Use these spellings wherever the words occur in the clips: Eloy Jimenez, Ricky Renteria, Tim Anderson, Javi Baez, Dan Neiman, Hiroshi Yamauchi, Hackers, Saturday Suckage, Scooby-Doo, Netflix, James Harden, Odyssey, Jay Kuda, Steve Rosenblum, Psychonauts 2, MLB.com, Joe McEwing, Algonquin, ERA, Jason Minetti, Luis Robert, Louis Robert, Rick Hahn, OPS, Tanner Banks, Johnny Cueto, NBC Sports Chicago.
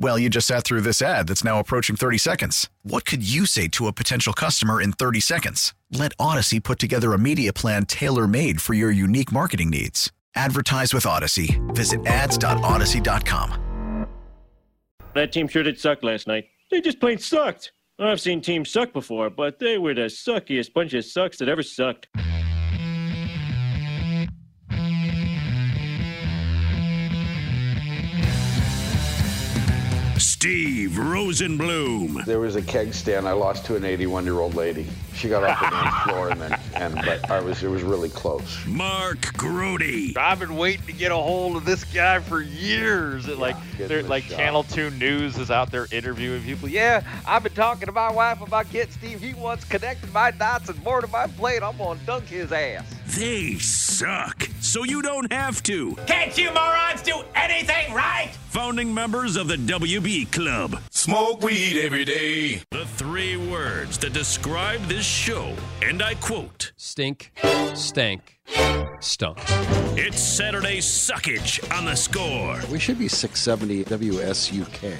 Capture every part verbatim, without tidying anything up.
Well, you just sat through this ad that's now approaching thirty seconds. What could you say to a potential customer in thirty seconds? Let Odyssey put together a media plan tailor-made for your unique marketing needs. Advertise with Odyssey. Visit ads dot odyssey dot com. That team sure did suck last night. They just plain sucked. I've seen teams suck before, but they were the suckiest bunch of sucks that ever sucked. Steve Rosenblum. There was a keg stand. I lost to an eighty-one-year-old lady. She got off the dance floor, and then, and but I was it was really close. Mark Grody. I've been waiting to get a hold of this guy for years. Yeah, like, they're, like Channel two News is out there interviewing people. Yeah, I've been talking to my wife about getting Steve. He once connected my dots and more to my plate. I'm gonna dunk his ass. They suck, so you don't have to. Can't you morons do anything right? Founding members of the W B Club. Smoke weed every day. The three words that describe this show, and I quote, stink, stank, stunk. It's Saturday Suckage on the Score. We should be six seventy W S U K.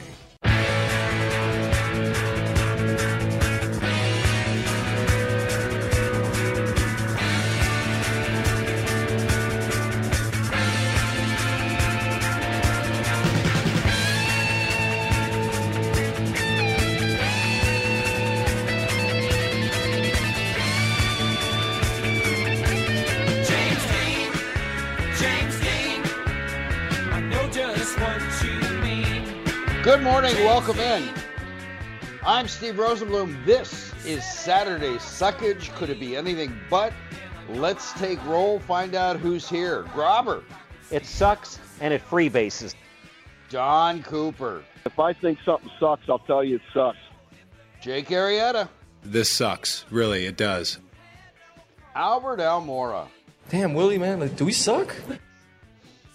Good morning, welcome in. I'm Steve Rosenblum. This is Saturday Suckage. Could it be anything but? Let's take roll, find out who's here. Grobber. It sucks and it freebases. John Cooper. If I think something sucks, I'll tell you it sucks. Jake Arrieta. This sucks. Really, it does. Albert Almora. Damn, Willie, man, like, do we suck?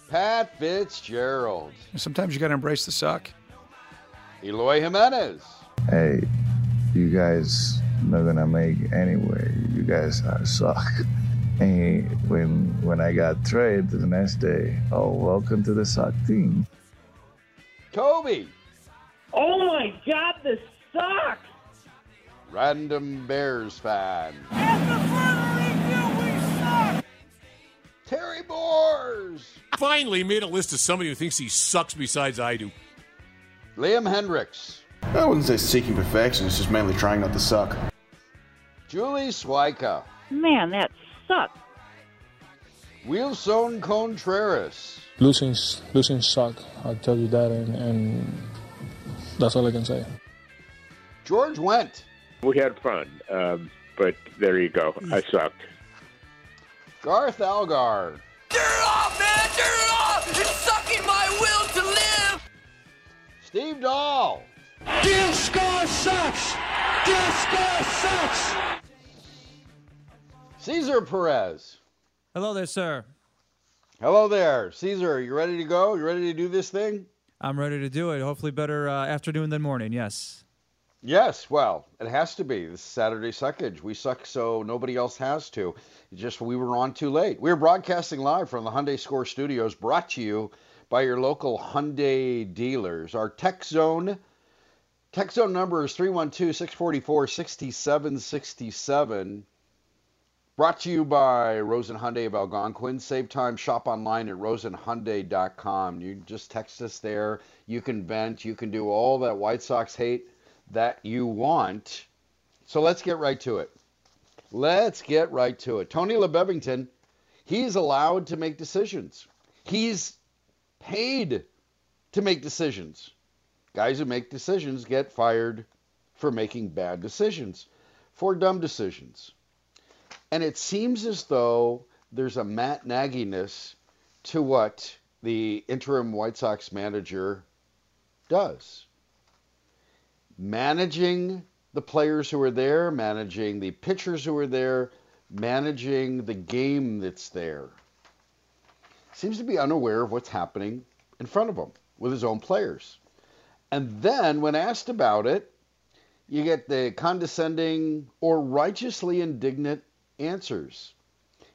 Pat Fitzgerald. Sometimes you got to embrace the suck. Eloy Jimenez. Hey, you guys not gonna make anyway. You guys are suck. And when when I got traded the next day, oh, welcome to the suck team. Toby. Oh my God, this sucks. Random Bears fan. As the further we suck. Terry Boers. Finally made a list of somebody who thinks he sucks besides I do. Liam Hendricks. I wouldn't say seeking perfection. It's just mainly trying not to suck. Julie Swyka. Man, that sucks. Wilson Contreras. Losing, losing sucks. I'll tell you that, and, and that's all I can say. George Wendt. We had fun, um, but there you go. I sucked. Garth Algar. Turn it off, man! Turn it off! It's sucking my will to live! Steve Dahl. This score sucks. This score sucks. Cesar Perez. Hello there, sir. Hello there. Cesar, are you ready to go? You ready to do this thing? I'm ready to do it. Hopefully better uh, afternoon than morning, yes. Yes, well, it has to be. This is Saturday Suckage. We suck so nobody else has to. It's just we were on too late. We were broadcasting live from the Hyundai Score Studios, brought to you by your local Hyundai dealers. Our tech zone, tech zone number is three one two, six four four, six seven six seven. Brought to you by Rosen Hyundai of Algonquin. Save time, shop online at rosen hyundai dot com. You just text us there. You can vent. You can do all that White Sox hate that you want. So let's get right to it. Let's get right to it. Tony LeBevington He's allowed to make decisions. He's paid to make decisions. Guys who make decisions get fired for making bad decisions, for dumb decisions. And it seems as though there's a Matt Nagy-ness to what the interim White Sox manager does. Managing the players who are there, managing the pitchers who are there, managing the game that's there. Seems to be unaware of what's happening in front of him with his own players. And then when asked about it, you get the condescending or righteously indignant answers.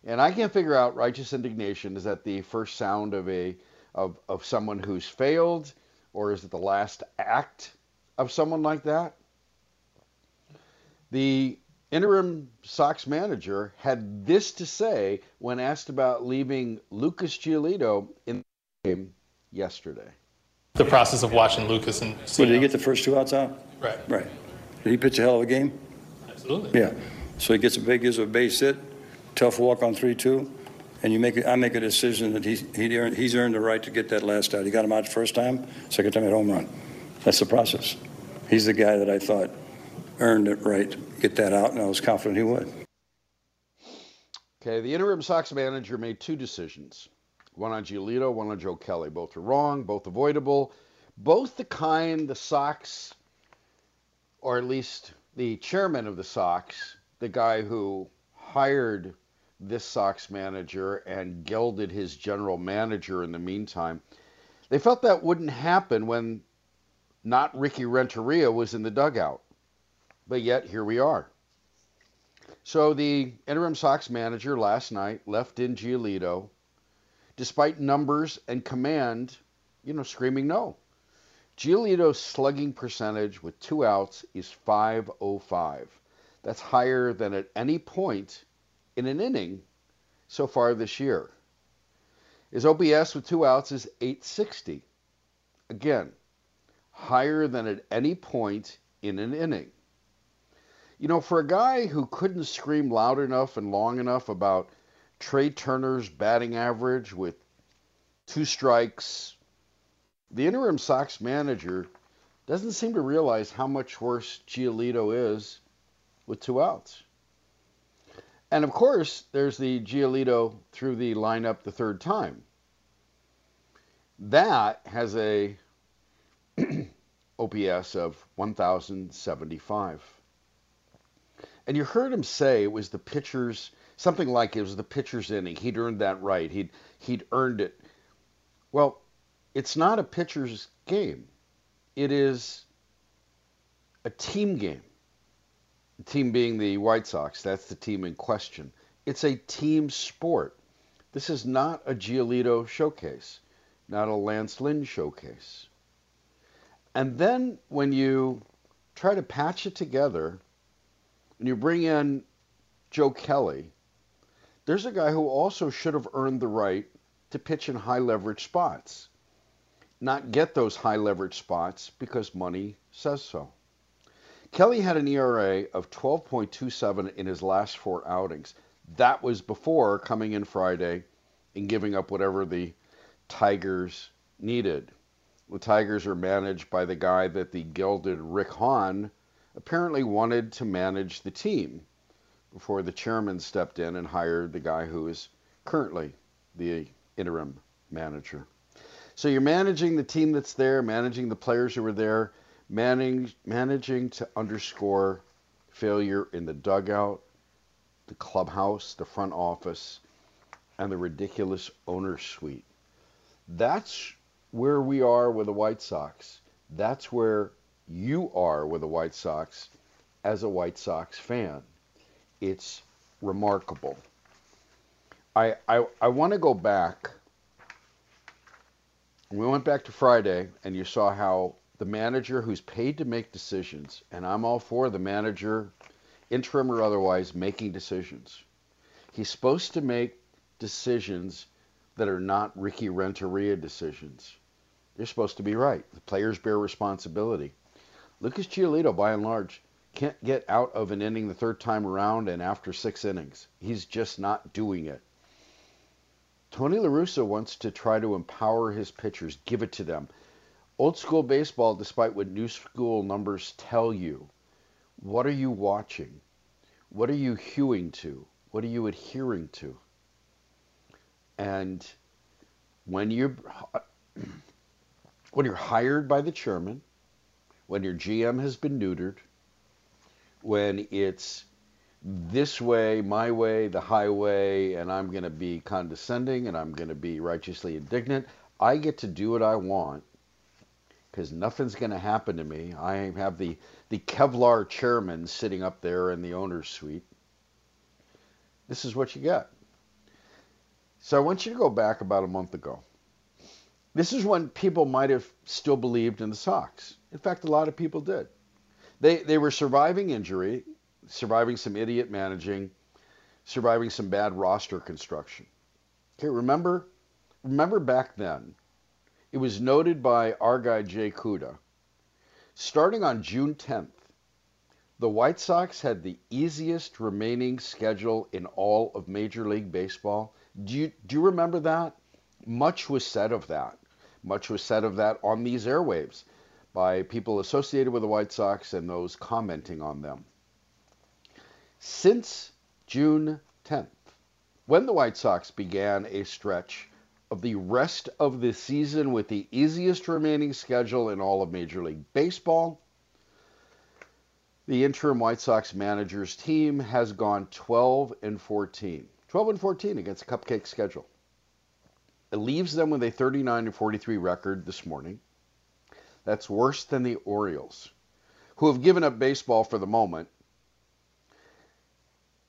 And I can't figure out righteous indignation. Is that the first sound of a of, of someone who's failed, or is it the last act of someone like that? The interim Sox manager had this to say when asked about leaving Lucas Giolito in the game yesterday. The process of watching Lucas and seeing. Well, did he get the first two outs out? Right. Right. Did he pitch a hell of a game? Absolutely. Yeah. So he gets a big, gives a base hit, tough walk on three two, and you make it, I make a decision that he's, he earned, he's earned the right to get that last out. He got him out first time, second time at home run. That's the process. He's the guy that I thought earned it right to get that out, and I was confident he would. Okay, the interim Sox manager made two decisions. One on Giolito, one on Joe Kelly. Both are wrong, both avoidable. Both the kind the Sox, or at least the chairman of the Sox, the guy who hired this Sox manager and gelded his general manager in the meantime, they felt that wouldn't happen when not Ricky Renteria was in the dugout. But yet, here we are. So the interim Sox manager last night left in Giolito, despite numbers and command, you know, screaming no. Giolito's slugging percentage with two outs is five oh five. That's higher than at any point in an inning so far this year. His O B S with two outs is eight sixty. Again, higher than at any point in an inning. You know, for a guy who couldn't scream loud enough and long enough about Trey Turner's batting average with two strikes, the interim Sox manager doesn't seem to realize how much worse Giolito is with two outs. And of course, there's the Giolito through the lineup the third time. That has a O P S of one thousand seventy-five. And you heard him say it was the pitcher's, something like it was the pitcher's inning. He'd earned that right. He'd, he'd earned it. Well, it's not a pitcher's game. It is a team game. The team being the White Sox, that's the team in question. It's a team sport. This is not a Giolito showcase, not a Lance Lynn showcase. And then when you try to patch it together and you bring in Joe Kelly, there's a guy who also should have earned the right to pitch in high leverage spots, not get those high leverage spots because money says so. Kelly had an E R A of twelve point two seven in his last four outings. That was before coming in Friday and giving up whatever the Tigers needed. The Tigers are managed by the guy that the gelded Rick Hahn apparently wanted to manage the team before the chairman stepped in and hired the guy who is currently the interim manager. So you're managing the team that's there, managing the players who are there, manage, managing to underscore failure in the dugout, the clubhouse, the front office, and the ridiculous owner suite. That's where we are with the White Sox. That's where you are with the White Sox as a White Sox fan. It's remarkable. I I, I want to go back. We went back to Friday, and you saw how the manager who's paid to make decisions, and I'm all for the manager, interim or otherwise, making decisions. He's supposed to make decisions that are not Ricky Renteria decisions. They're supposed to be right. The players bear responsibility. Lucas Giolito, by and large, can't get out of an inning the third time around and after six innings. He's just not doing it. Tony La Russa wants to try to empower his pitchers, give it to them. Old school baseball, despite what new school numbers tell you, what are you watching? What are you hewing to? What are you adhering to? And when you're, when you're hired by the chairman, when your G M has been neutered, when it's this way, my way, the highway, and I'm going to be condescending and I'm going to be righteously indignant, I get to do what I want because nothing's going to happen to me. I have the, the Kevlar chairman sitting up there in the owner's suite. This is what you got. So I want you to go back about a month ago. This is when people might have still believed in the Sox. In fact, a lot of people did. They they were surviving injury, surviving some idiot managing, surviving some bad roster construction. Okay, remember, remember back then, it was noted by our guy Jay Kuda, starting on June tenth, the White Sox had the easiest remaining schedule in all of Major League Baseball. Do you, do you remember that? Much was said of that. Much was said of that on these airwaves by people associated with the White Sox and those commenting on them. Since June tenth, when the White Sox began a stretch of the rest of the season with the easiest remaining schedule in all of Major League Baseball, the interim White Sox manager's team has gone twelve and fourteen. twelve and fourteen against a cupcake schedule. It leaves them with a thirty-nine and forty-three record this morning. That's worse than the Orioles, who have given up baseball for the moment.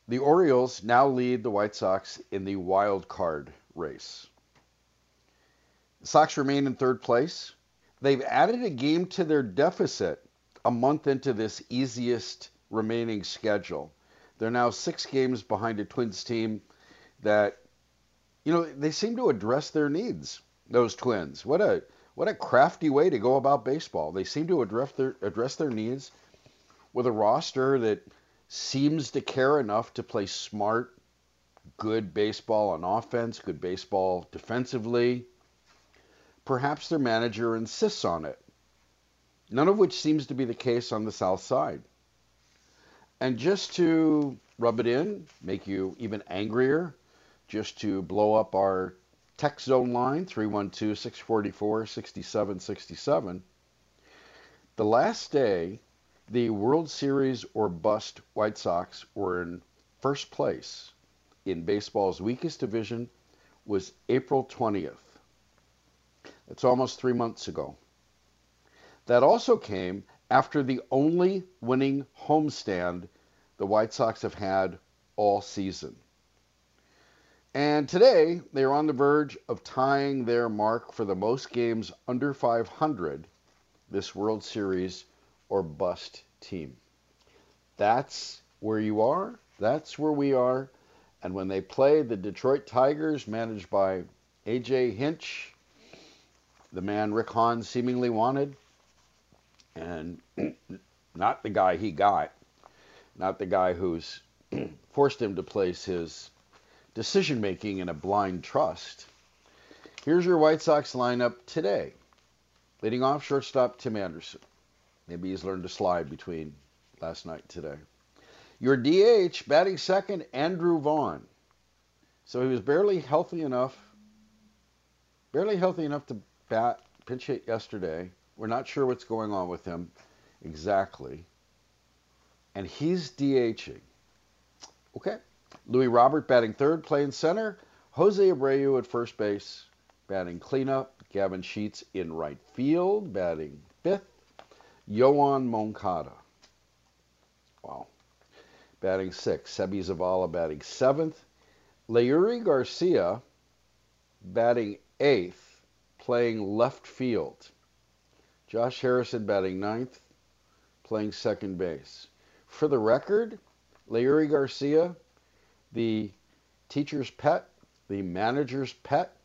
The Orioles now lead the White Sox in the wild card race. The Sox remain in third place. They've added a game to their deficit a month into this easiest remaining schedule. They're now six games behind a Twins team that, you know, they seem to address their needs, those Twins. What a what a crafty way to go about baseball. They seem to address their, address their needs with a roster that seems to care enough to play smart, good baseball on offense, good baseball defensively. Perhaps their manager insists on it. None of which seems to be the case on the South Side. And just to rub it in, make you even angrier, just to blow up our text zone line, three one two, six four four, six seven six seven, the last day the World Series or bust White Sox were in first place in baseball's weakest division was April twentieth. That's almost three months ago. That also came after the only winning homestand the White Sox have had all season. And today, they are on the verge of tying their mark for the most games under five hundred, this World Series or bust team. That's where you are. That's where we are. And when they play the Detroit Tigers, managed by A J Hinch, the man Rick Hahn seemingly wanted, and not the guy he got, not the guy who's forced him to place his decision-making in a blind trust. Here's your White Sox lineup today. Leading off, shortstop Tim Anderson. Maybe he's learned to slide between last night and today. Your D H, batting second, Andrew Vaughn. So he was barely healthy enough, barely healthy enough to bat, pinch hit yesterday. We're not sure what's going on with him exactly. And he's DHing. Okay. Louis Robert batting third, playing center. Jose Abreu at first base, batting cleanup. Gavin Sheets in right field, batting fifth. Yoan Moncada. Wow. Batting sixth. Sebi Zavala batting seventh. Leury Garcia batting eighth, playing left field. Josh Harrison batting ninth, playing second base. For the record, Leury Garcia, the teacher's pet, the manager's pet,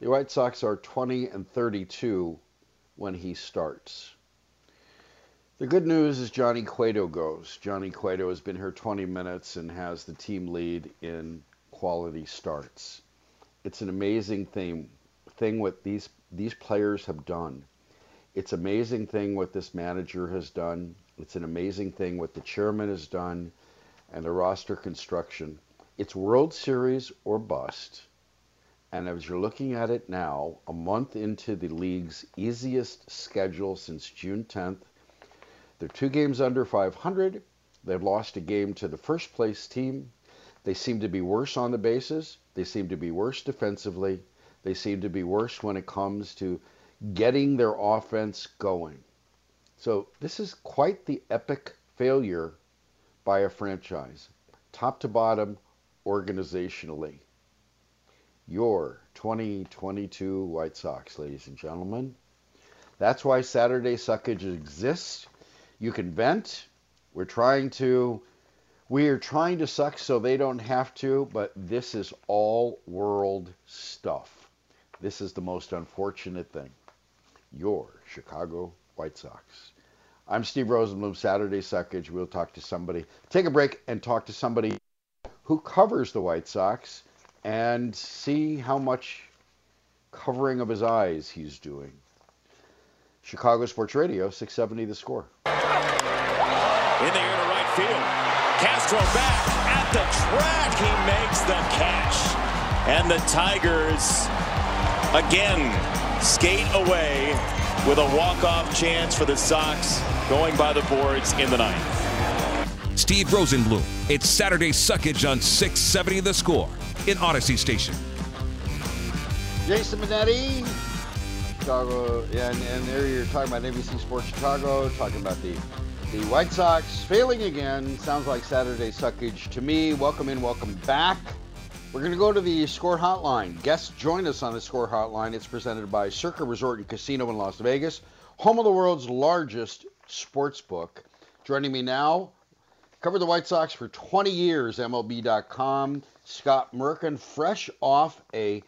the White Sox are twenty and thirty-two when he starts. The good news is Johnny Cueto goes. Johnny Cueto has been here twenty minutes and has the team lead in quality starts. it's an amazing thing thing what these these players have done. It's an amazing thing what this manager has done. It's an amazing thing what the chairman has done and the roster construction. It's World Series or bust. And as you're looking at it now, a month into the league's easiest schedule since June tenth, they're two games under five hundred. They've lost a game to the first place team. They seem to be worse on the bases. They seem to be worse defensively. They seem to be worse when it comes to getting their offense going. So this is quite the epic failure by a franchise, top to bottom, organizationally. Your twenty twenty-two White Sox, ladies and gentlemen. That's why Saturday Suckage exists. You can vent. We're trying to, we are trying to suck so they don't have to, but this is all world stuff. This is the most unfortunate thing. Your Chicago White Sox. I'm Steve Rosenblum, Saturday Suckage. We'll talk to somebody. Take a break and talk to somebody who covers the White Sox and see how much covering of his eyes he's doing. Chicago Sports Radio, six seventy The Score. In the air to right field. Castro back at the track. He makes the catch. And the Tigers again skate away with a walk-off chance for the Sox, going by the boards in the ninth. Steve Rosenblum. It's Saturday Suckage on six seventy The Score in Odyssey Station. Jason Minetti, Chicago, and, and there you're talking about N B C Sports Chicago, talking about the, the White Sox failing again. Sounds like Saturday Suckage to me. Welcome in, welcome back. We're going to go to the Score Hotline. Guests join us on the Score Hotline. It's presented by Circa Resort and Casino in Las Vegas, home of the world's largest sports book. Joining me now, covered the White Sox for twenty years, M L B dot com, Scott Merkin, fresh off a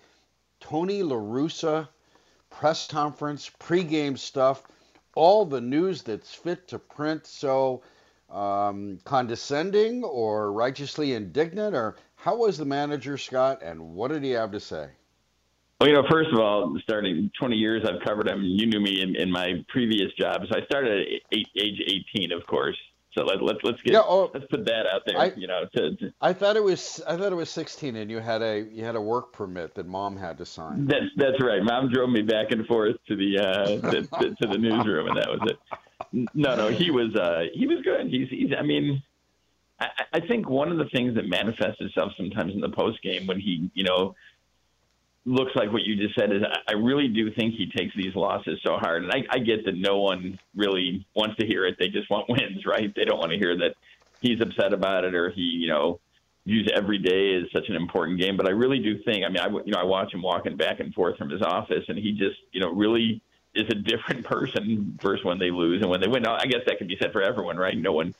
Tony La Russa press conference, pregame stuff, all the news that's fit to print. So um, condescending or righteously indignant, or how was the manager, Scott, and what did he have to say? Well, you know, first of all, starting twenty years, I've covered him. You knew me in, in my previous job. So I started at eight, age eighteen, of course. So let, let, let's get yeah, oh, let's put that out there. I, you know, to, to, I thought it was I thought it was sixteen, and you had a you had a work permit that mom had to sign. That's that's right. Mom drove me back and forth to the uh, to, to, to the newsroom, and that was it. No, no, he was uh, he was good. He's, he's I mean. I think one of the things that manifests itself sometimes in the post game when he, you know, looks like what you just said is I really do think he takes these losses so hard. And I, I get that no one really wants to hear it. They just want wins, right? They don't want to hear that he's upset about it or he, you know, views every day as such an important game. But I really do think, I mean, I, you know, I watch him walking back and forth from his office and he just, you know, really is a different person versus when they lose and when they win. Now, I guess that could be said for everyone, right? No one.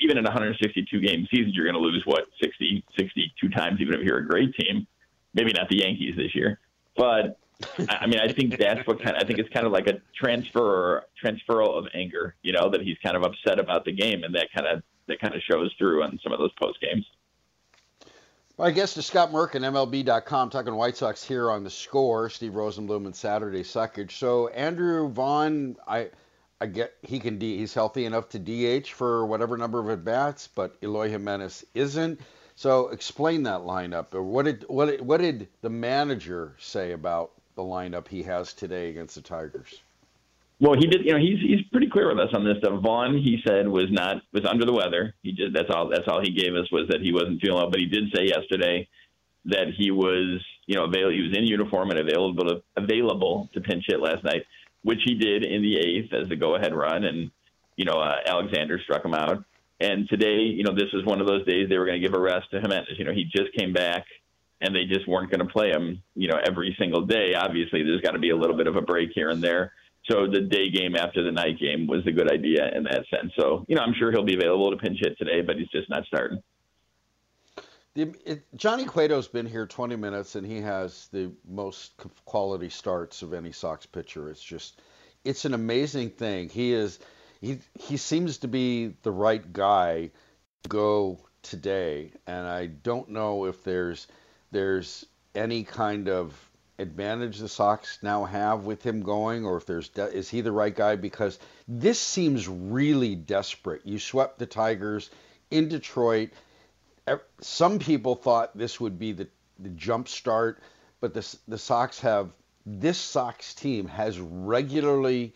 Even in a one hundred sixty-two game season, you're going to lose, what, sixty, sixty-two times, even if you're a great team. Maybe not the Yankees this year. But, I mean, I think that's what kind of, I think it's kind of like a transfer, transferal of anger, you know, that he's kind of upset about the game, and that kind of that kind of shows through on some of those post games. Well, I guess to Scott Merkin, M L B dot com, talking White Sox here on The Score, Steve Rosenblum and Saturday Suckage. So, Andrew Vaughn, I... I get he can D, he's healthy enough to D H for whatever number of at-bats, but Eloy Jimenez isn't. So explain that lineup. What did what did, what did the manager say about the lineup he has today against the Tigers? Well, he did. You know, he's he's pretty clear with us on this stuff. Vaughn, he said, was not was under the weather. He did that's all that's all he gave us was that he wasn't feeling well. But he did say yesterday that he was you know available. He was in uniform and available to, available to pinch hit last night, which he did in the eighth as the go-ahead run. And, you know, uh, Alexander struck him out. And today, you know, this was one of those days they were going to give a rest to Jimenez. You know, he just came back, and they just weren't going to play him, you know, every single day. Obviously, there's got to be a little bit of a break here and there. So the day game after the night game was a good idea in that sense. So, you know, I'm sure he'll be available to pinch hit today, but he's just not starting. The, it, Johnny Cueto's been here twenty minutes, and he has the most quality starts of any Sox pitcher. It's just, it's an amazing thing. He is, he he seems to be the right guy to go today, and I don't know if there's there's any kind of advantage the Sox now have with him going, or if there's de- is he the right guy? Because this seems really desperate. You swept the Tigers in Detroit. Some people thought this would be the, the jump start, but the, the Sox have, this Sox team has regularly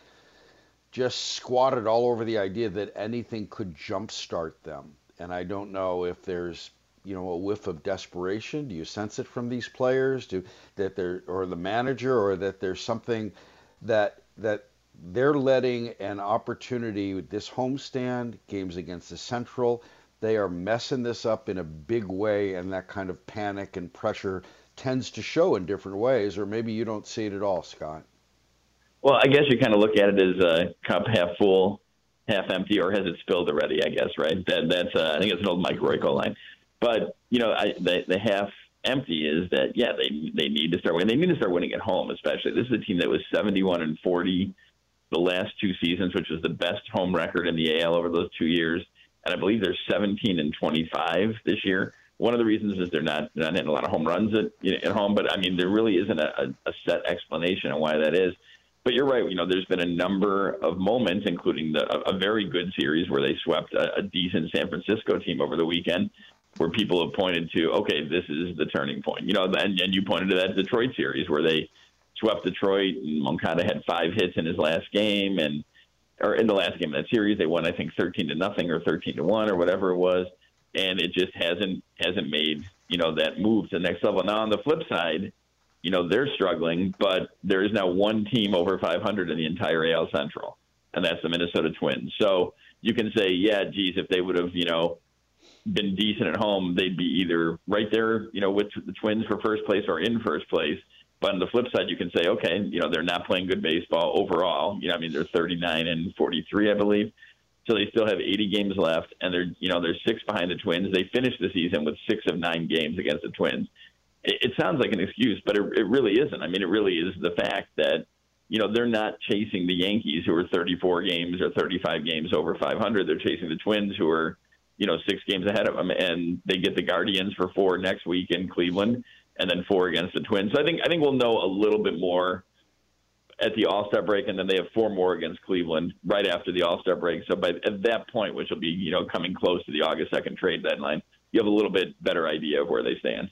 just squatted all over the idea that anything could jumpstart them. And I don't know if there's, you know, a whiff of desperation. Do you sense it from these players? Do that they're, or the manager, or that there's something that that they're letting an opportunity with this homestand, games against the Central, they are messing this up in a big way, and that kind of panic and pressure tends to show in different ways, or maybe you don't see it at all, Scott. Well, I guess you kind of look at it as a cup half full, half empty, or has it spilled already, I guess, right? That, that's uh, I think it's an old Mike Royko line. But, you know, I, the, the half empty is that, yeah, they they need to start winning. They need to start winning at home, especially. This is a team that was seventy-one and forty the last two seasons, which was the best home record in the A L over those two years. And I believe they're seventeen and twenty-five this year. One of the reasons is they're not they're not hitting a lot of home runs at, you know, at home. But, I mean, there really isn't a, a set explanation on why that is. But you're right. You know, there's been a number of moments, including the, a, a very good series where they swept a, a decent San Francisco team over the weekend, where people have pointed to, okay, this is the turning point. You know, and, and you pointed to that Detroit series where they swept Detroit, and Moncada had five hits in his last game, and or in the last game of that series, they won, I think, thirteen to nothing or thirteen to one or whatever it was, and it just hasn't hasn't made, you know, that move to the next level. Now on the flip side, you know, they're struggling, but there is now one team over five hundred in the entire A L Central, and that's the Minnesota Twins. So you can say, yeah, geez, if they would have, you know, been decent at home, they'd be either right there, you know, with the Twins for first place or in first place. But on the flip side, you can say, okay, you know, they're not playing good baseball overall. You know, I mean, they're thirty-nine and forty-three, I believe. So they still have eighty games left, and they're, you know, they're six behind the Twins. They finished the season with six of nine games against the Twins. It sounds like an excuse, but it, it really isn't. I mean, it really is the fact that, you know, they're not chasing the Yankees, who are thirty-four games or thirty-five games over five hundred. They're chasing the Twins, who are, you know, six games ahead of them. And they get the Guardians for four next week in Cleveland, and then four against the Twins. So I think I think we'll know a little bit more at the All-Star break, and then they have four more against Cleveland right after the All-Star break. So by at that point, which will be, you know, coming close to the August second trade deadline, you have a little bit better idea of where they stand.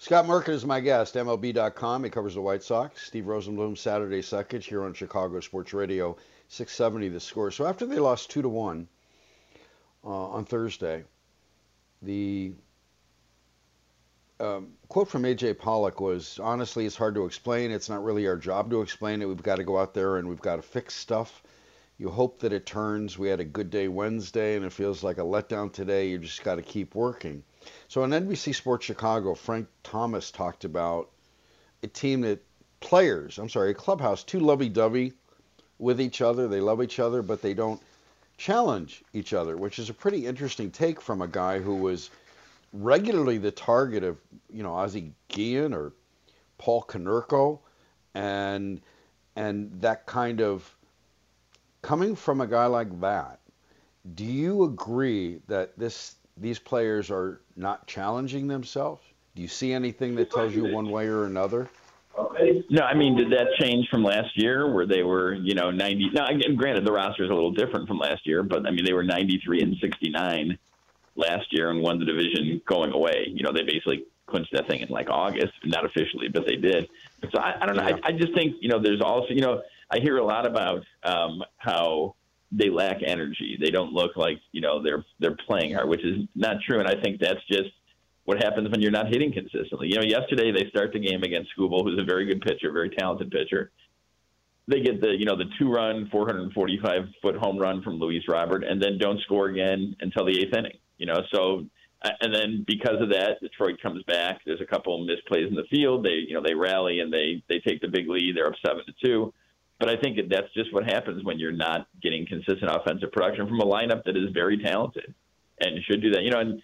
Scott Merkert is my guest, M L B dot com. He covers the White Sox. Steve Rosenblum, Saturday Suckage here on Chicago Sports Radio, six seventy The Score. So after they lost two to one uh, on Thursday, the um, quote from A J. Pollock was, honestly, it's hard to explain. It's not really our job to explain it. We've got to go out there and we've got to fix stuff. You hope that it turns. We had a good day Wednesday, and it feels like a letdown today. You just got to keep working. So on N B C Sports Chicago, Frank Thomas talked about a team that players, I'm sorry, a clubhouse, too lovey-dovey with each other. They love each other, but they don't challenge each other, which is a pretty interesting take from a guy who was regularly the target of, you know, Ozzie Guillen or Paul Konerko, and and that kind of, coming from a guy like that, do you agree that this these players are not challenging themselves? Do you see anything that tells you one way or another? No, I mean, did that change from last year where they were, you know, ninety? Now, granted, the roster is a little different from last year, but I mean, they were ninety-three and sixty-nine last year and won the division going away. You know, they basically clinched that thing in like August, not officially, but they did. So I, I don't know. Yeah. I, I just think, you know, there's also, you know, I hear a lot about um, how they lack energy. They don't look like, you know, they're they're playing hard, which is not true. And I think that's just what happens when you're not hitting consistently. You know, yesterday they start the game against Skubal, who's a very good pitcher, very talented pitcher. They get the, you know, the two-run, four forty-five foot home run from Luis Robert, and then don't score again until the eighth inning. You know, so and then because of that, Detroit comes back. There's a couple misplays in the field. They, you know, they rally and they they take the big lead. They're up seven to two. But I think that's just what happens when you're not getting consistent offensive production from a lineup that is very talented and should do that. You know, and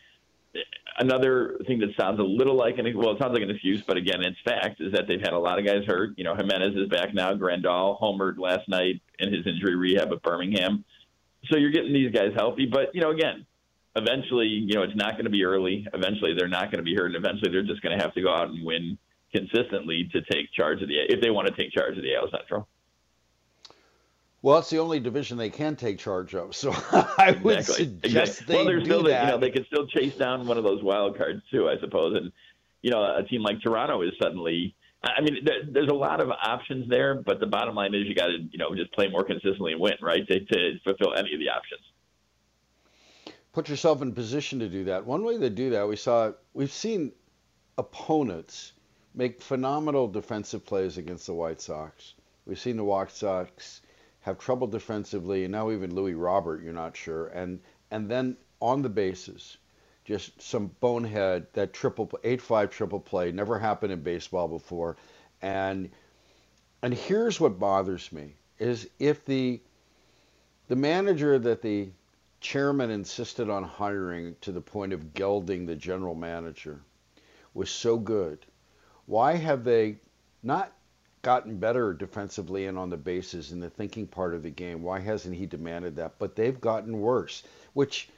another thing that sounds a little like an, well, it sounds like an excuse, but again, it's fact, is that they've had a lot of guys hurt. You know, Jimenez is back now. Grandal homered last night in his injury rehab at Birmingham. So you're getting these guys healthy. But, you know, again, eventually, you know, it's not going to be early. Eventually, they're not going to be hurt, and eventually, they're just going to have to go out and win consistently to take charge of the if they want to take charge of the A L Central. Well, it's the only division they can take charge of, so I exactly. would suggest exactly. they well, do still, that. You know, they can still chase down one of those wild cards too, I suppose. And you know, a team like Toronto is suddenly. I mean, there's a lot of options there, but the bottom line is you got to, you know, just play more consistently and win, right? To, to fulfill any of the options. Put yourself in position to do that. One way to do that, we saw, we've seen opponents make phenomenal defensive plays against the White Sox. We've seen the White Sox have trouble defensively, and now even Louis Robert, you're not sure, and and then on the bases. Just some bonehead, that triple eight five triple play, never happened in baseball before. And and here's what bothers me, is if the the manager that the chairman insisted on hiring to the point of gelding the general manager was so good, why have they not gotten better defensively and on the bases in the thinking part of the game? Why hasn't he demanded that? But they've gotten worse, which...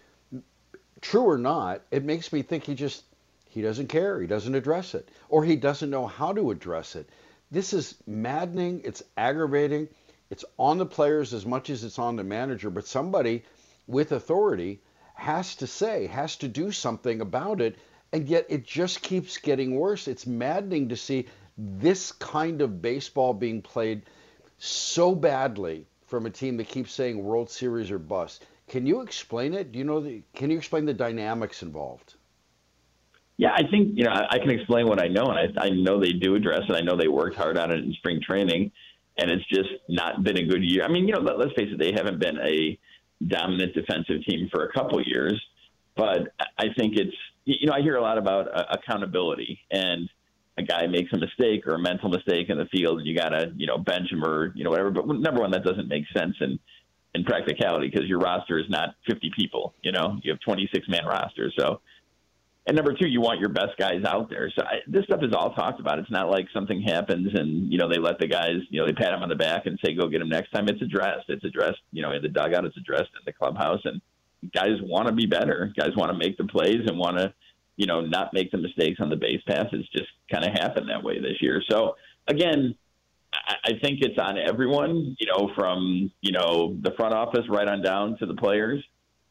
True or not, it makes me think he just, he doesn't care. He doesn't address it, or he doesn't know how to address it. This is maddening. It's aggravating. It's on the players as much as it's on the manager, but somebody with authority has to say, has to do something about it, and yet it just keeps getting worse. It's maddening to see this kind of baseball being played so badly from a team that keeps saying World Series or bust. Can you explain it? Do you know the, can you explain the dynamics involved? Yeah, I think, you know, I, I can explain what I know, and I, I know they do address it. I know they worked hard on it in spring training, and it's just not been a good year. I mean, you know, let, let's face it, they haven't been a dominant defensive team for a couple years, but I think it's, you know, I hear a lot about uh, accountability, and a guy makes a mistake or a mental mistake in the field, and you got to, you know, bench him or, you know, whatever. But number one, that doesn't make sense. And, in practicality, because your roster is not fifty people, you know, you have twenty-six man roster. So, and number two, you want your best guys out there. So I, this stuff is all talked about. It's not like something happens and, you know, they let the guys, you know, they pat him on the back and say, go get him next time. It's addressed. It's addressed, you know, in the dugout, it's addressed in the clubhouse, and guys want to be better. Guys want to make the plays and want to, you know, not make the mistakes on the base pass. It's just kind of happened that way this year. So again, I think it's on everyone, you know, from, you know, the front office right on down to the players.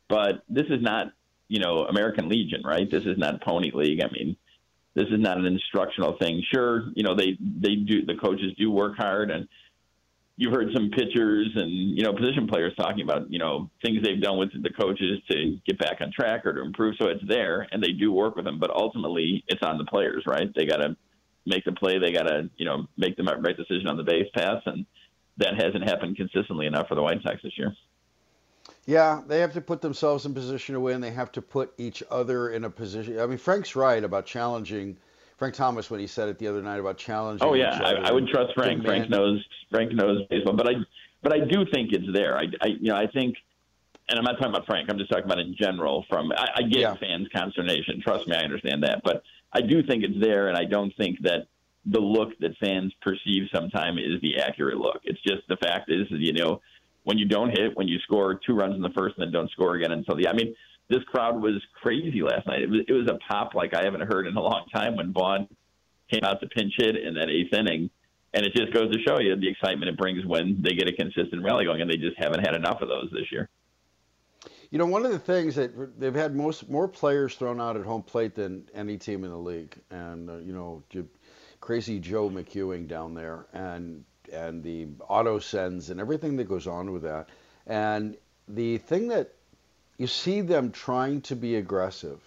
But this is not, you know, American Legion, right? This is not Pony League. I mean, this is not an instructional thing. Sure, you know, they, they do, the coaches do work hard. And you've heard some pitchers and, you know, position players talking about, you know, things they've done with the coaches to get back on track or to improve. So it's there, and they do work with them. But ultimately, it's on the players, right? They got to make the play. They got to, you know, make the right decision on the base pass, and that hasn't happened consistently enough for the White Sox this year. Yeah, they have to put themselves in position to win. They have to put each other in a position. I mean, Frank's right about challenging Frank Thomas when he said it the other night about challenging. Oh yeah, I, I would trust Frank. Frank knows. Frank knows baseball, but I, but I do think it's there. I, I you know, I think, and I'm not talking about Frank. I'm just talking about in general. From I, I get yeah. fans' consternation. Trust me, I understand that, but. I do think it's there, and I don't think that the look that fans perceive sometimes is the accurate look. It's just the fact is, you know, when you don't hit, when you score two runs in the first and then don't score again until the – I mean, this crowd was crazy last night. It was, it was a pop like I haven't heard in a long time when Vaughn came out to pinch hit in that eighth inning, and it just goes to show you the excitement it brings when they get a consistent rally going, and they just haven't had enough of those this year. You know, one of the things that they've had most more players thrown out at home plate than any team in the league, and uh, you know, crazy Joe McEwing down there, and and the auto sends and everything that goes on with that, and the thing that you see them trying to be aggressive,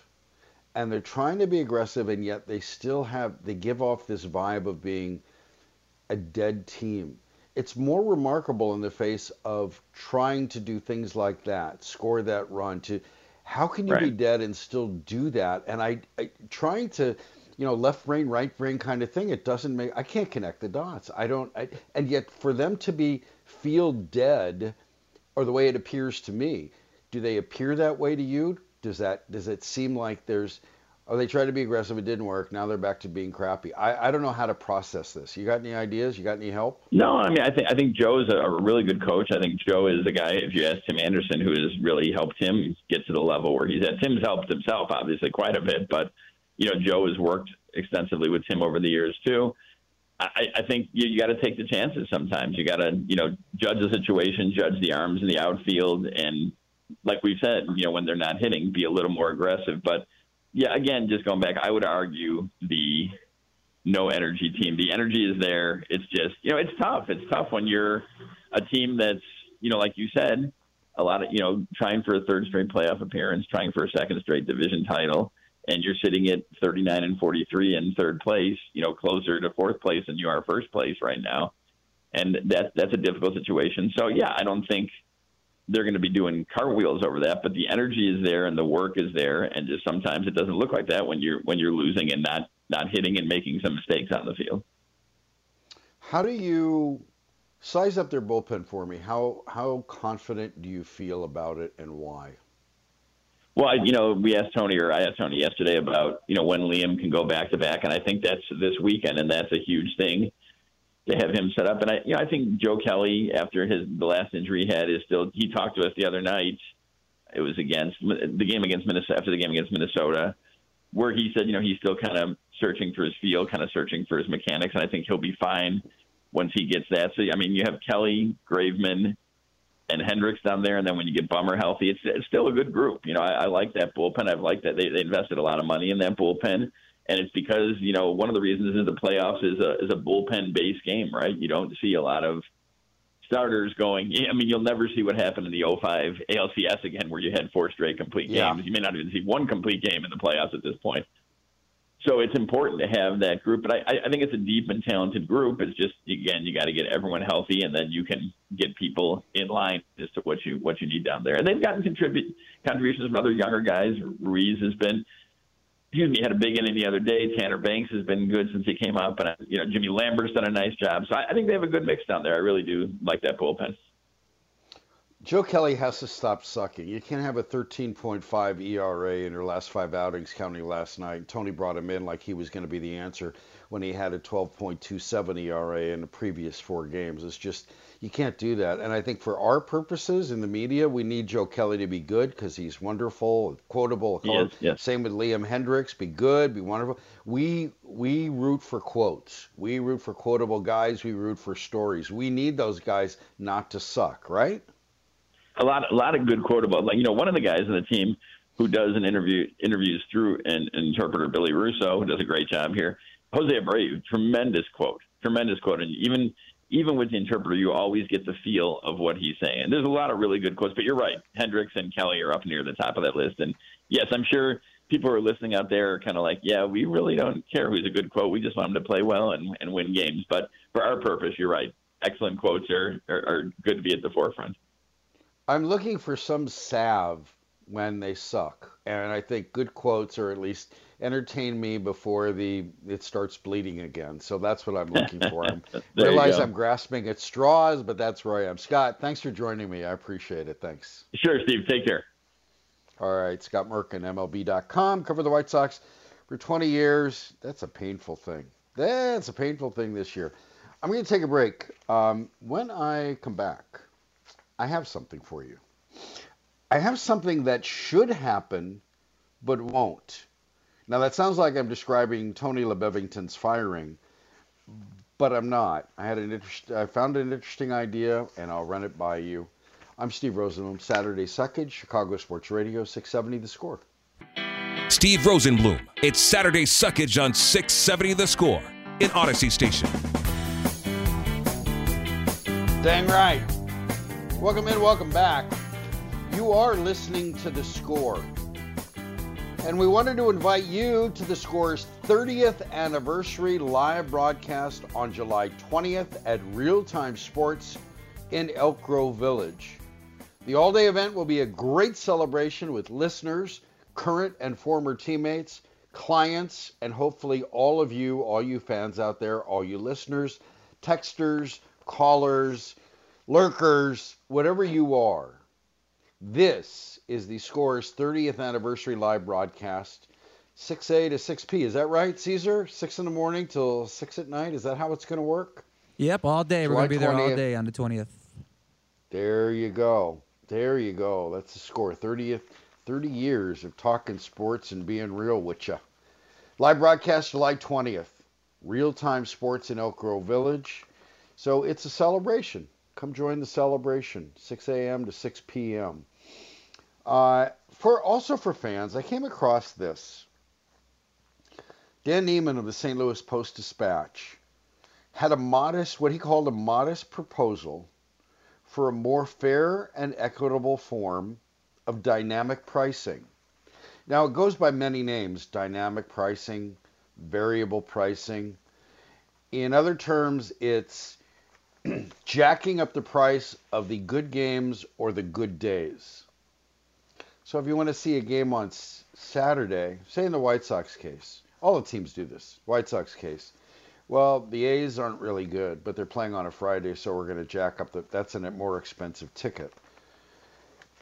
and they're trying to be aggressive, and yet they still have they give off this vibe of being a dead team. It's more remarkable in the face of trying to do things like that, score that run. To how can you right. be dead and still do that? And I, I trying to, you know, left brain, right brain kind of thing. It doesn't make. I can't connect the dots. I don't. I, and yet, for them to be feel dead, or the way it appears to me, do they appear that way to you? Does that does it seem like there's oh, they tried to be aggressive, it didn't work, now they're back to being crappy. I, I don't know how to process this. You got any ideas? You got any help? No, I mean, I think I think Joe is a really good coach. I think Joe is the guy, if you ask Tim Anderson, who has really helped him get to the level where he's at. Tim's helped himself, obviously, quite a bit, but, you know, Joe has worked extensively with Tim over the years, too. I, I think you, you got to take the chances sometimes. You got to, you know, judge the situation, judge the arms in the outfield, and like we've said, you know, when they're not hitting, be a little more aggressive. But, yeah, again, just going back, I would argue the no-energy team. The energy is there. It's just, you know, it's tough. It's tough when you're a team that's, you know, like you said, a lot of, you know, trying for a third straight playoff appearance, trying for a second straight division title, and you're sitting at thirty-nine and forty-three in third place, you know, closer to fourth place than you are first place right now. And that, that's a difficult situation. So, yeah, I don't think they're going to be doing cartwheels over that, but the energy is there and the work is there. And just sometimes it doesn't look like that when you're, when you're losing and not, not hitting and making some mistakes on the field. How do you size up their bullpen for me? How, how confident do you feel about it and why? Well, you know, we asked Tony, or I asked Tony yesterday about, you know, when Liam can go back to back. And I think that's this weekend, and that's a huge thing to have him set up. And I, you know, I think Joe Kelly, after his the last injury he had, is still, he talked to us the other night. It was against the game against Minnesota, after the game against Minnesota, where he said, you know, he's still kind of searching for his feel, kind of searching for his mechanics. And I think he'll be fine once he gets that. So, I mean, you have Kelly, Graveman, and Hendricks down there, and then when you get Bummer healthy, it's, it's still a good group. You know, I, I like that bullpen. I've liked that they, they invested a lot of money in that bullpen, and it's because, you know, one of the reasons is the playoffs is a is a bullpen-based game, right? You don't see a lot of starters going. I mean, you'll never see what happened in the oh five A L C S again, where you had four straight complete yeah. games. You may not even see one complete game in the playoffs at this point. So it's important to have that group, but I, I think it's a deep and talented group. It's just, again, you got to get everyone healthy, and then you can get people in line as to what you what you need down there. And they've gotten contribute contributions from other younger guys. Ruiz has been, excuse me, had a big inning the other day. Tanner Banks has been good since he came up, and you know Jimmy Lambert's done a nice job. So I, I think they have a good mix down there. I really do like that bullpen. Joe Kelly has to stop sucking. You can't have a thirteen point five E R A in your last five outings, counting last night. Tony brought him in like he was going to be the answer when he had a twelve point two seven E R A in the previous four games. It's just, you can't do that. And I think for our purposes in the media, we need Joe Kelly to be good because he's wonderful, quotable. Yes, yes. Same with Liam Hendricks. Be good, be wonderful. We we root for quotes. We root for quotable guys. We root for stories. We need those guys not to suck, right? A lot, a lot of good quotable. Like, you know, one of the guys on the team who does an interview, interviews through an interpreter, Billy Russo, who does a great job here. Jose Abreu, tremendous quote, tremendous quote. And even, even with the interpreter, you always get the feel of what he's saying. And there's a lot of really good quotes, but you're right. Hendricks and Kelly are up near the top of that list. And yes, I'm sure people who are listening out there are kind of like, yeah, we really don't care who's a good quote. We just want him to play well and, and win games. But for our purpose, you're right. Excellent quotes are, are, are good to be at the forefront. I'm looking for some salve when they suck, and I think good quotes, or at least entertain me before the it starts bleeding again. So that's what I'm looking for. I realize I'm grasping at straws, but that's where I am. Scott, thanks for joining me. I appreciate it. Thanks. Sure, Steve. Take care. All right, Scott Merkin, M L B dot com, covered the White Sox for twenty years. That's a painful thing. That's a painful thing this year. I'm going to take a break. Um, when I come back, I have something for you. I have something that should happen, but won't. Now, that sounds like I'm describing Tony LeBevington's firing, but I'm not. I had an interest, I found an interesting idea, and I'll run it by you. I'm Steve Rosenblum, Saturday Suckage, Chicago Sports Radio, six seventy The Score. Steve Rosenblum, it's Saturday Suckage on six seventy The Score in Odyssey Station. Dang right. Welcome in, welcome back. You are listening to The Score. And we wanted to invite you to The Score's thirtieth anniversary live broadcast on July twentieth at Real Time Sports in Elk Grove Village. The all-day event will be a great celebration with listeners, current and former teammates, clients, and hopefully all of you, all you fans out there, all you listeners, texters, callers, lurkers, whatever you are. This is The Score's thirtieth anniversary live broadcast. six A to six P. Is that right, Caesar? six in the morning till six at night? Is that how it's going to work? Yep, all day. July We're going to be there twentieth. All day on the twentieth. There you go. There you go. That's the score. thirtieth, thirty years of talking sports and being real with you. Live broadcast July twentieth. Real Time Sports in Elk Grove Village. So it's a celebration. Come join the celebration, six A M to six P M Uh, for also for fans, I came across this. Dan Neiman of the Saint Louis Post-Dispatch had a modest, what he called a modest proposal for a more fair and equitable form of dynamic pricing. Now, it goes by many names, dynamic pricing, variable pricing. In other terms, it's jacking up the price of the good games or the good days. So if you want to see a game on Saturday, say in the White Sox case, all the teams do this, White Sox case. Well, the A's aren't really good, but they're playing on a Friday, so we're going to jack up the, that's a more expensive ticket.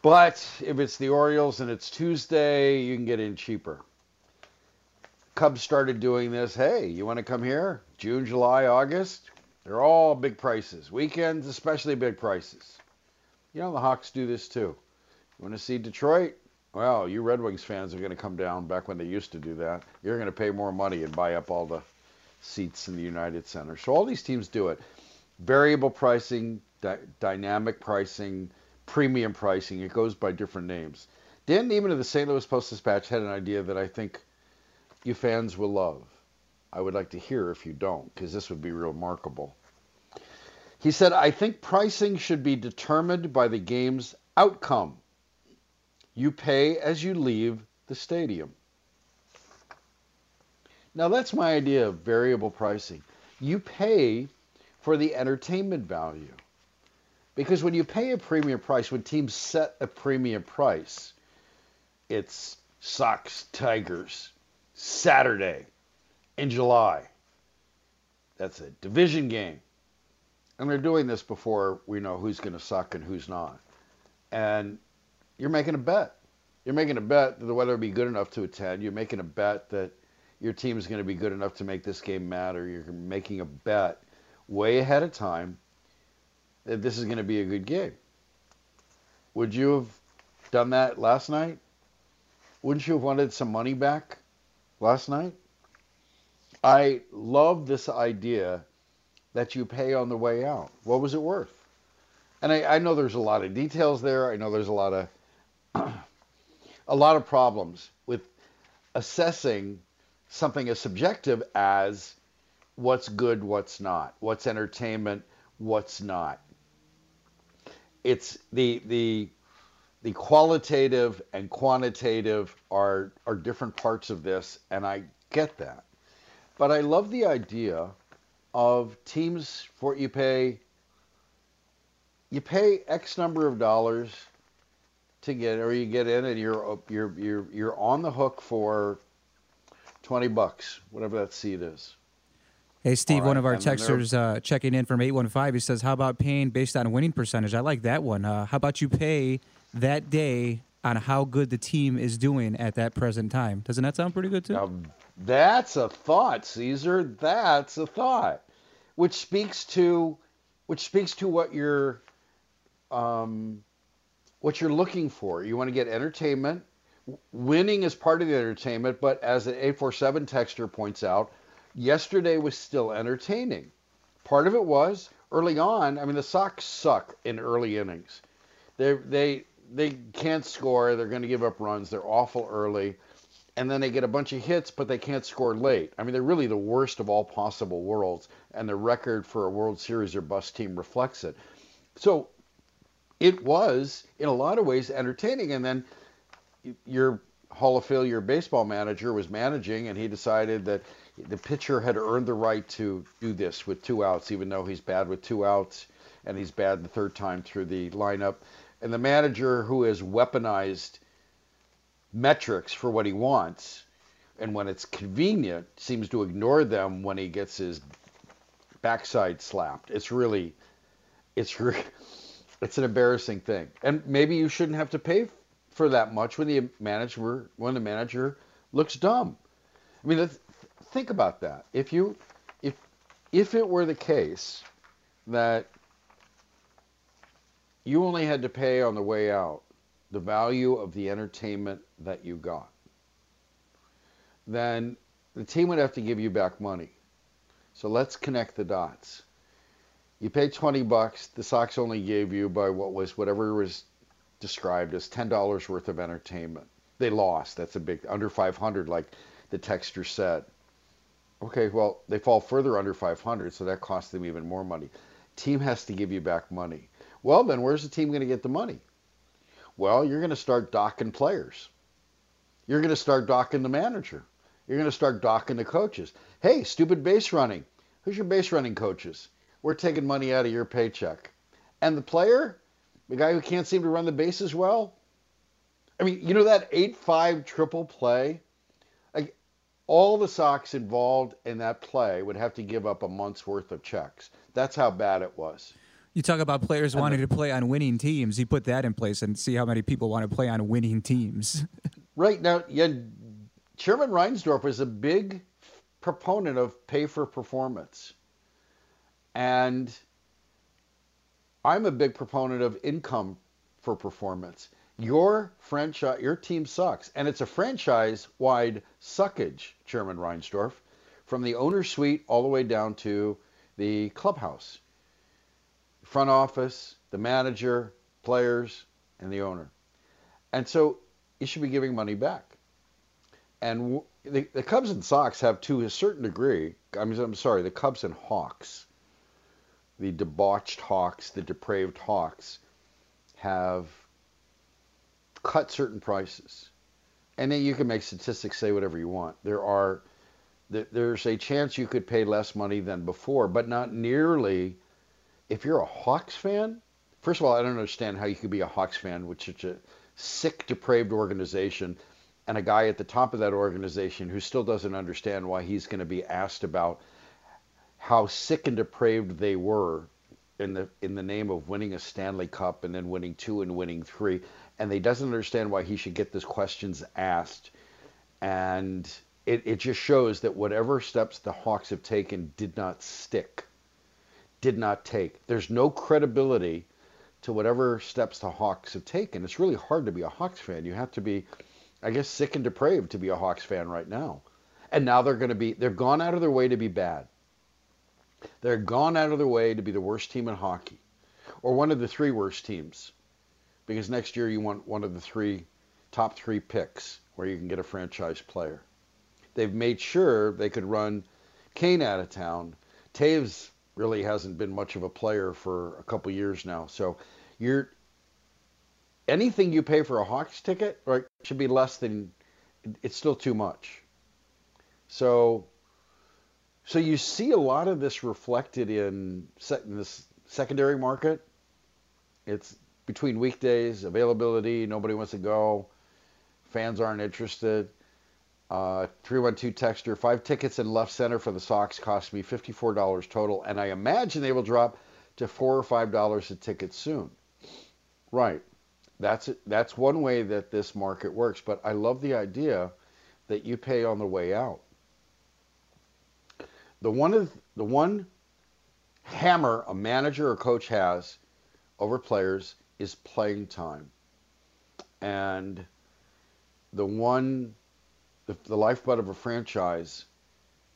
But if it's the Orioles and it's Tuesday, you can get in cheaper. Cubs started doing this. Hey, you want to come here? June, July, August. They're all big prices. Weekends, especially big prices. You know, the Hawks do this too. You want to see Detroit? Well, you Red Wings fans are going to come down back when they used to do that. You're going to pay more money and buy up all the seats in the United Center. So all these teams do it. Variable pricing, di- dynamic pricing, premium pricing. It goes by different names. Dan Neiman of the Saint Louis Post-Dispatch had an idea that I think you fans will love. I would like to hear if you don't, because this would be remarkable. He said, I think pricing should be determined by the game's outcome. You pay as you leave the stadium. Now, that's my idea of variable pricing. You pay for the entertainment value. Because when you pay a premium price, when teams set a premium price, it's Sox, Tigers, Saturday in July. That's a division game. And they're doing this before we know who's going to suck and who's not. And you're making a bet. You're making a bet that the weather will be good enough to attend. You're making a bet that your team is going to be good enough to make this game matter. You're making a bet way ahead of time that this is going to be a good game. Would you have done that last night? Wouldn't you have wanted some money back? Last night, I love this idea that you pay on the way out. What was it worth? And I, I know there's a lot of details there. I know there's a lot of a lot of problems with assessing something as subjective as what's good, what's not, what's entertainment, what's not. It's the the. The qualitative and quantitative are are different parts of this, and I get that. But I love the idea of teams for what you pay. You pay X number of dollars to get, or you get in, and you're you're you're you're on the hook for twenty bucks, whatever that seat is. Hey, Steve, right, one of our texters uh, checking in from eight one five, he says, how about paying based on winning percentage? I like that one. Uh, how about you pay that day on how good the team is doing at that present time? Doesn't that sound pretty good, too? Now, that's a thought, Caesar. That's a thought, which speaks to which speaks to what you're, um, what you're looking for. You want to get entertainment. Winning is part of the entertainment, but as an eight four seven texter points out, yesterday was still entertaining. Part of it was early on. I mean, the Sox suck in early innings. They they they can't score. They're going to give up runs. They're awful early, and then they get a bunch of hits, but they can't score late. I mean, they're really the worst of all possible worlds, and the record for a World Series or bust team reflects it. So it was in a lot of ways entertaining, and then your Hall of Failure baseball manager was managing, and he decided that the pitcher had earned the right to do this with two outs, even though he's bad with two outs and he's bad the third time through the lineup. And the manager, who has weaponized metrics for what he wants, and when it's convenient, seems to ignore them when he gets his backside slapped. It's really, it's re- it's an embarrassing thing. And maybe you shouldn't have to pay for that much when the manager when the manager looks dumb. I mean, think about that. If you, if, if it were the case that you only had to pay on the way out the value of the entertainment that you got, then the team would have to give you back money. So let's connect the dots. You paid twenty bucks. The Sox only gave you by what was whatever was described as ten dollars worth of entertainment. They lost. That's a big under five hundred, like the texter said. Okay, well, they fall further under five hundred, so that costs them even more money. Team has to give you back money. Well, then where's the team going to get the money? Well, you're going to start docking players. You're going to start docking the manager. You're going to start docking the coaches. Hey, stupid base running. Who's your base running coaches? We're taking money out of your paycheck. And the player, the guy who can't seem to run the bases well? I mean, you know that eight five triple play? Like, all the Sox involved in that play would have to give up a month's worth of checks. That's how bad it was. You talk about players and wanting the, to play on winning teams. You put that in place and see how many people want to play on winning teams. Right now, yeah, Chairman Reinsdorf was a big proponent of pay for performance. And I'm a big proponent of income for performance. Your franchise, your team sucks. And it's a franchise-wide suckage, Chairman Reinsdorf, from the owner's suite all the way down to the clubhouse. Front office, the manager, players, and the owner. And so you should be giving money back. And the, the Cubs and Sox have, to a certain degree, I'm, I'm sorry, the Cubs and Hawks, the debauched Hawks, the depraved Hawks, have cut certain prices. And then you can make statistics say whatever you want. There are, there's a chance you could pay less money than before, but not nearly. If you're a Hawks fan, first of all, I don't understand how you could be a Hawks fan with such a sick, depraved organization and a guy at the top of that organization who still doesn't understand why he's going to be asked about how sick and depraved they were in the in the name of winning a Stanley Cup and then winning two and winning three. And they doesn't understand why he should get these questions asked. And it, it just shows that whatever steps the Hawks have taken did not stick. did not take. There's no credibility to whatever steps the Hawks have taken. It's really hard to be a Hawks fan. You have to be, I guess, sick and depraved to be a Hawks fan right now. And now they're going to be, they've gone out of their way to be bad. They're gone out of their way to be the worst team in hockey, or one of the three worst teams, because next year you want one of the three, top three picks where you can get a franchise player. They've made sure they could run Kane out of town. Taves really hasn't been much of a player for a couple years now. So you're anything you pay for a Hawks ticket, right, should be less than, it's still too much. So so you see a lot of this reflected in, in this secondary market. It's between weekdays, availability, nobody wants to go, fans aren't interested. Uh, three one two texter, five tickets in left center for the Sox cost me fifty-four dollars total, and I imagine they will drop to four or five dollars a ticket soon. Right, that's that's one way that this market works. But I love the idea that you pay on the way out. The one of the one hammer a manager or coach has over players is playing time, and the one. The, the lifeblood of a franchise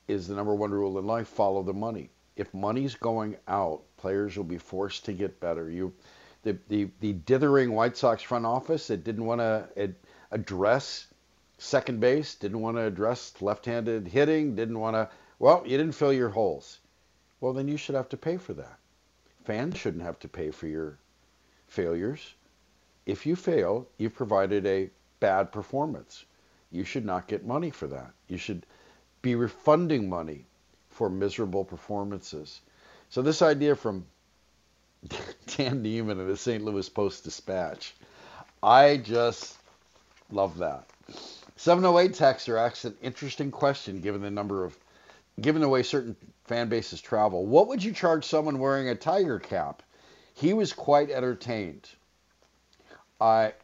is the number one rule in life, follow the money. If money's going out, players will be forced to get better. You, the, the, the dithering White Sox front office that didn't want to ad, address second base, didn't want to address left-handed hitting, didn't want to, well, you didn't fill your holes. Well, then you should have to pay for that. Fans shouldn't have to pay for your failures. If you fail, you provided a bad performance. You should not get money for that. You should be refunding money for miserable performances. So this idea from Dan Neiman of the Saint Louis Post-Dispatch, I just love that. seven oh eight texter asks an interesting question given the number of, given the way certain fan bases travel. What would you charge someone wearing a tiger cap? He was quite entertained. I,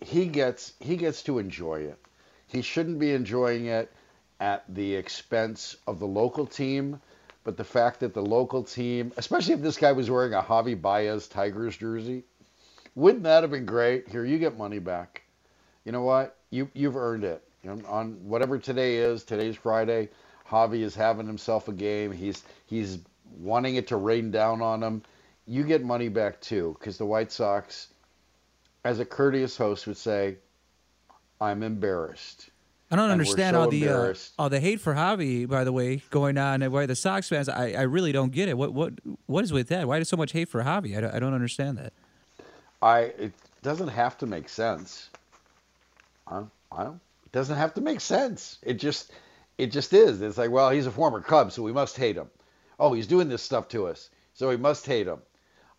he gets, he gets to enjoy it. He shouldn't be enjoying it. at the expense of the local team. But the fact that the local team, especially if this guy was wearing a Javi Baez Tigers jersey, wouldn't that have been great? Here, you get money back. You know what? You, you've earned it. You know, on whatever today is, today's Friday, Javi is having himself a game. He's he's wanting it to rain down on him. You get money back too, because the White Sox, as a courteous host would say, I'm embarrassed. I don't and understand so all the uh, all the hate for Javi, by the way, going on by the Sox fans. I, I really don't get it. What what what is with that? Why is so much hate for Javi? I don't, I don't understand that. I it doesn't have to make sense. I don't, I don't, it doesn't have to make sense. It just it just is. It's like, well, he's a former Cub, so we must hate him. Oh, he's doing this stuff to us, so we must hate him.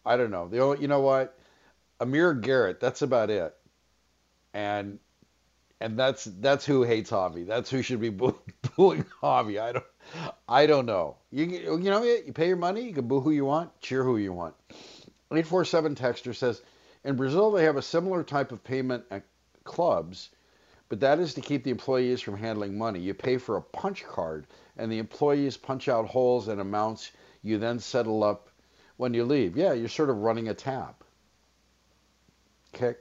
I don't know. The only, you know what? Amir Garrett. That's about it. And. And that's that's who hates Javi. That's who should be boo- booing Javi. I don't I don't know. You you know, you pay your money, you can boo who you want, cheer who you want. eight four seven Texter says, in Brazil they have a similar type of payment at clubs, but that is to keep the employees from handling money. You pay for a punch card, and the employees punch out holes and amounts you then settle up when you leave. Yeah, you're sort of running a tab. Okay.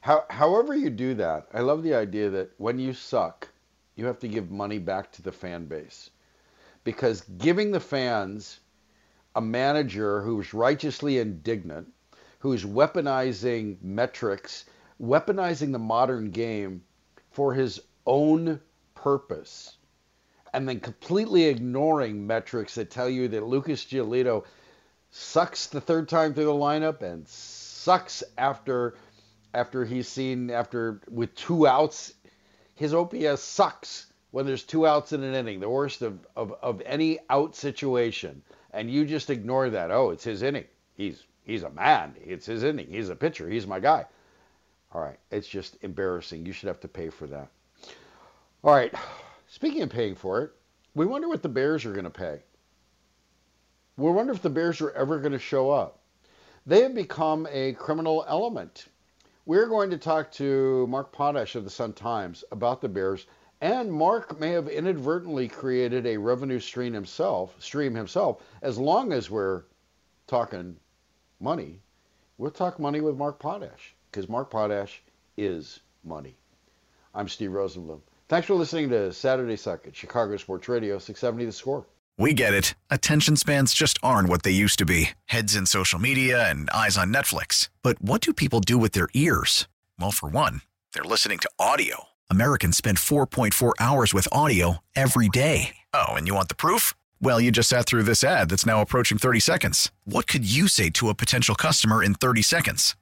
How, however you do that, I love the idea that when you suck, you have to give money back to the fan base. Because giving the fans a manager who's righteously indignant, who's weaponizing metrics, weaponizing the modern game for his own purpose, and then completely ignoring metrics that tell you that Lucas Giolito sucks the third time through the lineup and sucks after... After he's seen, after with two outs, his O P S sucks when there's two outs in an inning, the worst of, of, of any out situation. And you just ignore that. Oh, it's his inning. He's he's a man. It's his inning. He's a pitcher. He's my guy. All right. It's just embarrassing. You should have to pay for that. All right. Speaking of paying for it, we wonder what the Bears are going to pay. We wonder if the Bears are ever going to show up. They have become a criminal element. We're going to talk to Mark Potash of the Sun-Times about the Bears, and Mark may have inadvertently created a revenue stream himself, stream himself. As long as we're talking money, we'll talk money with Mark Potash, because Mark Potash is money. I'm Steve Rosenblum. Thanks for listening to Saturday Suck at Chicago Sports Radio, six seventy The Score. We get it. Attention spans just aren't what they used to be. Heads in social media and eyes on Netflix. But what do people do with their ears? Well, for one, they're listening to audio. Americans spend four point four hours with audio every day. Oh, and you want the proof? Well, you just sat through this ad that's now approaching thirty seconds. What could you say to a potential customer in thirty seconds?